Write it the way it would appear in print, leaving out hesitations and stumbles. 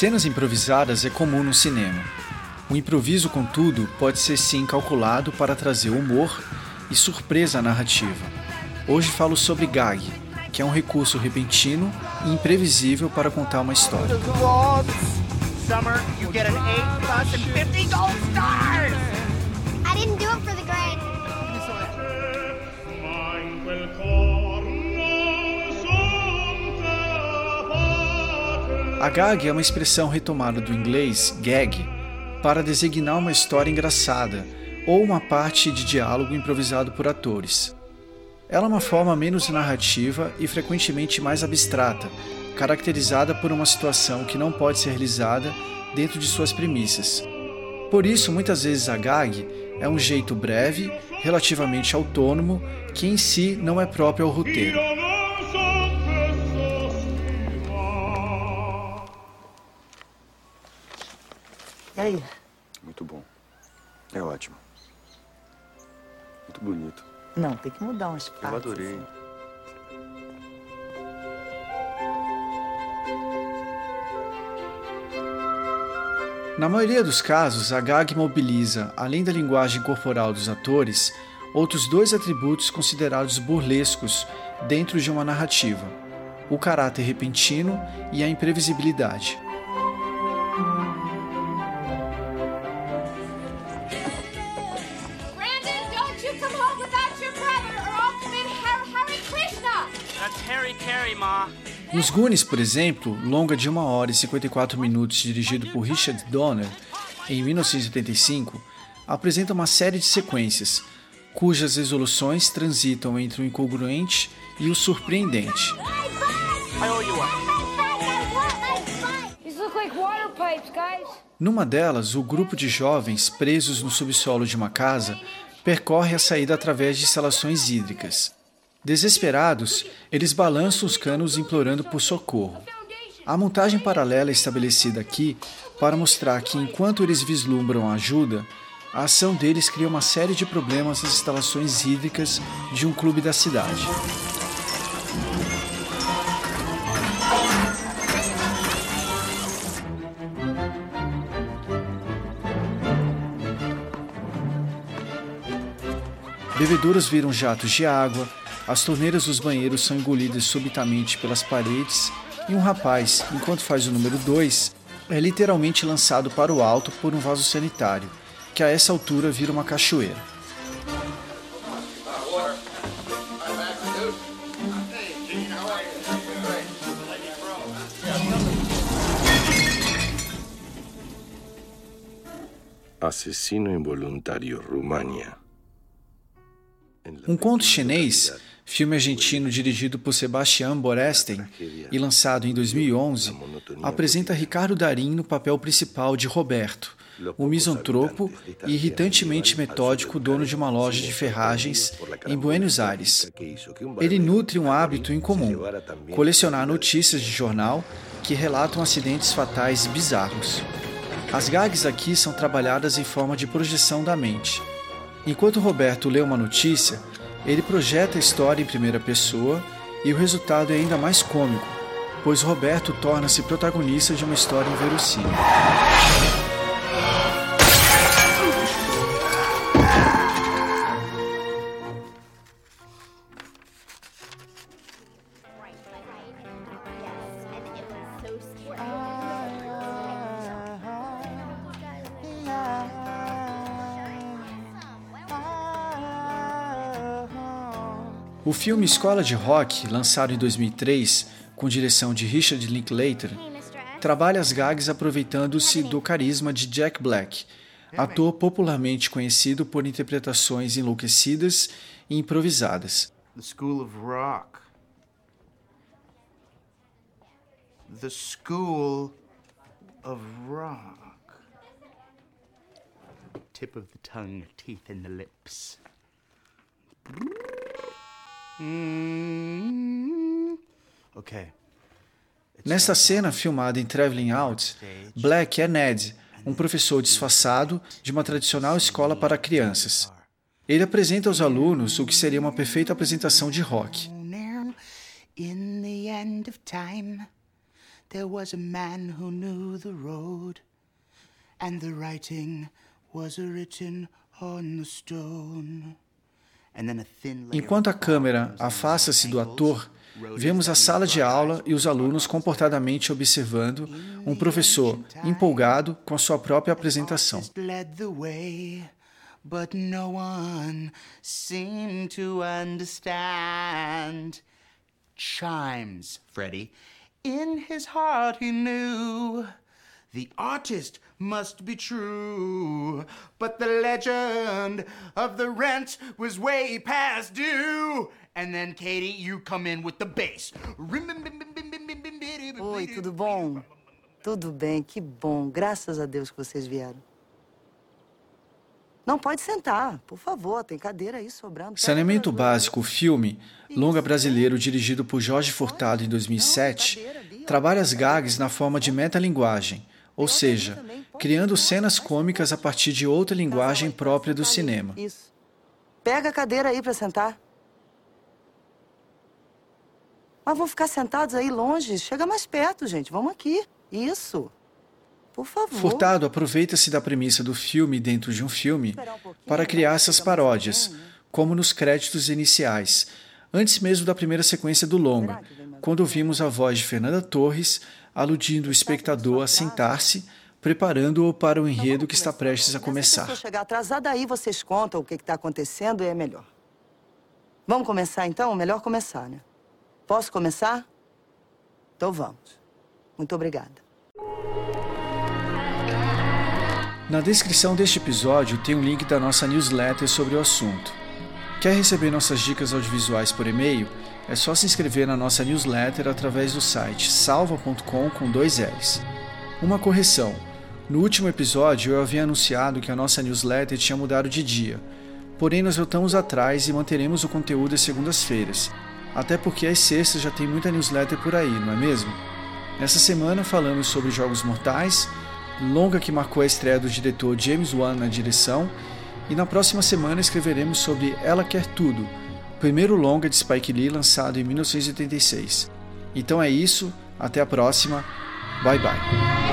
cenas improvisadas é comum no cinema. O improviso, contudo, pode ser sim calculado para trazer humor e surpresa à narrativa. Hoje falo sobre gag, que é um recurso repentino e imprevisível para contar uma história. A gag é uma expressão retomada do inglês gag para designar uma história engraçada ou uma parte de diálogo improvisado por atores. Ela é uma forma menos narrativa e frequentemente mais abstrata, caracterizada por uma situação que não pode ser realizada dentro de suas premissas. Por isso, muitas vezes a gag é um jeito breve, relativamente autônomo, que em si não é próprio ao roteiro. E aí? Muito bom. É ótimo. Muito bonito. Não, tem que mudar umas partes. Eu adorei. Assim. Na maioria dos casos, a gag mobiliza, além da linguagem corporal dos atores, outros dois atributos considerados burlescos dentro de uma narrativa: o caráter repentino e a imprevisibilidade. Os Goonies, por exemplo, longa de 1 hora e 54 minutos dirigido por Richard Donner, em 1985, apresenta uma série de sequências, cujas resoluções transitam entre o incongruente e o surpreendente. Numa delas, o grupo de jovens presos no subsolo de uma casa percorre a saída através de instalações hídricas. Desesperados, eles balançam os canos implorando por socorro. A montagem paralela é estabelecida aqui para mostrar que, enquanto eles vislumbram ajuda, a ação deles cria uma série de problemas nas instalações hídricas de um clube da cidade. Bebedouros viram jatos de água, as torneiras dos banheiros são engolidas subitamente pelas paredes e um rapaz, enquanto faz o número 2, é literalmente lançado para o alto por um vaso sanitário, que a essa altura vira uma cachoeira. Assassino involuntário Rumânia. Um conto chinês, filme argentino dirigido por Sebastián Boresten e lançado em 2011, apresenta Ricardo Darín no papel principal de Roberto, um misantropo e irritantemente metódico dono de uma loja de ferragens em Buenos Aires. Ele nutre um hábito incomum: colecionar notícias de jornal que relatam acidentes fatais bizarros. As gags aqui são trabalhadas em forma de projeção da mente. Enquanto Roberto lê uma notícia, ele projeta a história em primeira pessoa e o resultado é ainda mais cômico, pois Roberto torna-se protagonista de uma história inverossímil. O filme Escola de Rock, lançado em 2003, com direção de Richard Linklater, trabalha as gags aproveitando-se do carisma de Jack Black, ator popularmente conhecido por interpretações enlouquecidas e improvisadas. The School of Rock. The School of Rock. Tip of the tongue, teeth in the lips. Nesta cena filmada em Traveling Out, Black é Ned, um professor disfarçado de uma tradicional escola para crianças. Ele apresenta aos alunos o que seria uma perfeita apresentação de rock. There was a man who knew the road, and the writing was written on the stone. Enquanto a câmera afasta-se do ator, vemos a sala de aula e os alunos comportadamente observando um professor empolgado com a sua própria apresentação. Chimes, Freddy. In his heart he knew the artist must be true, but the legend of the rent was way past due. And then, Katie, you come in with the bass. Oi, tudo bom? Tudo bem, que bom. Graças a Deus que vocês vieram. Não pode sentar, por favor, tem cadeira aí sobrando. Saneamento Básico, o filme, longa brasileiro dirigido por Jorge Furtado em 2007, trabalha as gags na forma de metalinguagem, ou seja, criando cenas cômicas a partir de outra linguagem própria do cinema. Isso. Pega a cadeira aí para sentar. Mas vão ficar sentados aí longe? Chega mais perto, gente, vamos aqui. Isso. Por favor. Furtado aproveita-se da premissa do filme dentro de um filme para criar essas paródias, como nos créditos iniciais, antes mesmo da primeira sequência do longa, quando ouvimos a voz de Fernanda Torres aludindo o espectador a sentar-se, preparando-o para o enredo que está prestes a começar. Se eu chegar atrasada aí, vocês contam o que está acontecendo e é melhor. Vamos começar então? Melhor começar, né? Posso começar? Então vamos. Muito obrigada. Na descrição deste episódio tem um link da nossa newsletter sobre o assunto. Quer receber nossas dicas audiovisuais por e-mail? É só se inscrever na nossa newsletter através do site sallva.com com 2 L's. Uma correção. No último episódio eu havia anunciado que a nossa newsletter tinha mudado de dia. Porém, nós voltamos atrás e manteremos o conteúdo às segundas-feiras. Até porque às sextas já tem muita newsletter por aí, não é mesmo? Nessa semana falamos sobre Jogos Mortais, longa que marcou a estreia do diretor James Wan na direção, e na próxima semana escreveremos sobre Ela Quer Tudo, primeiro longa de Spike Lee lançado em 1986. Então é isso, até a próxima, bye bye.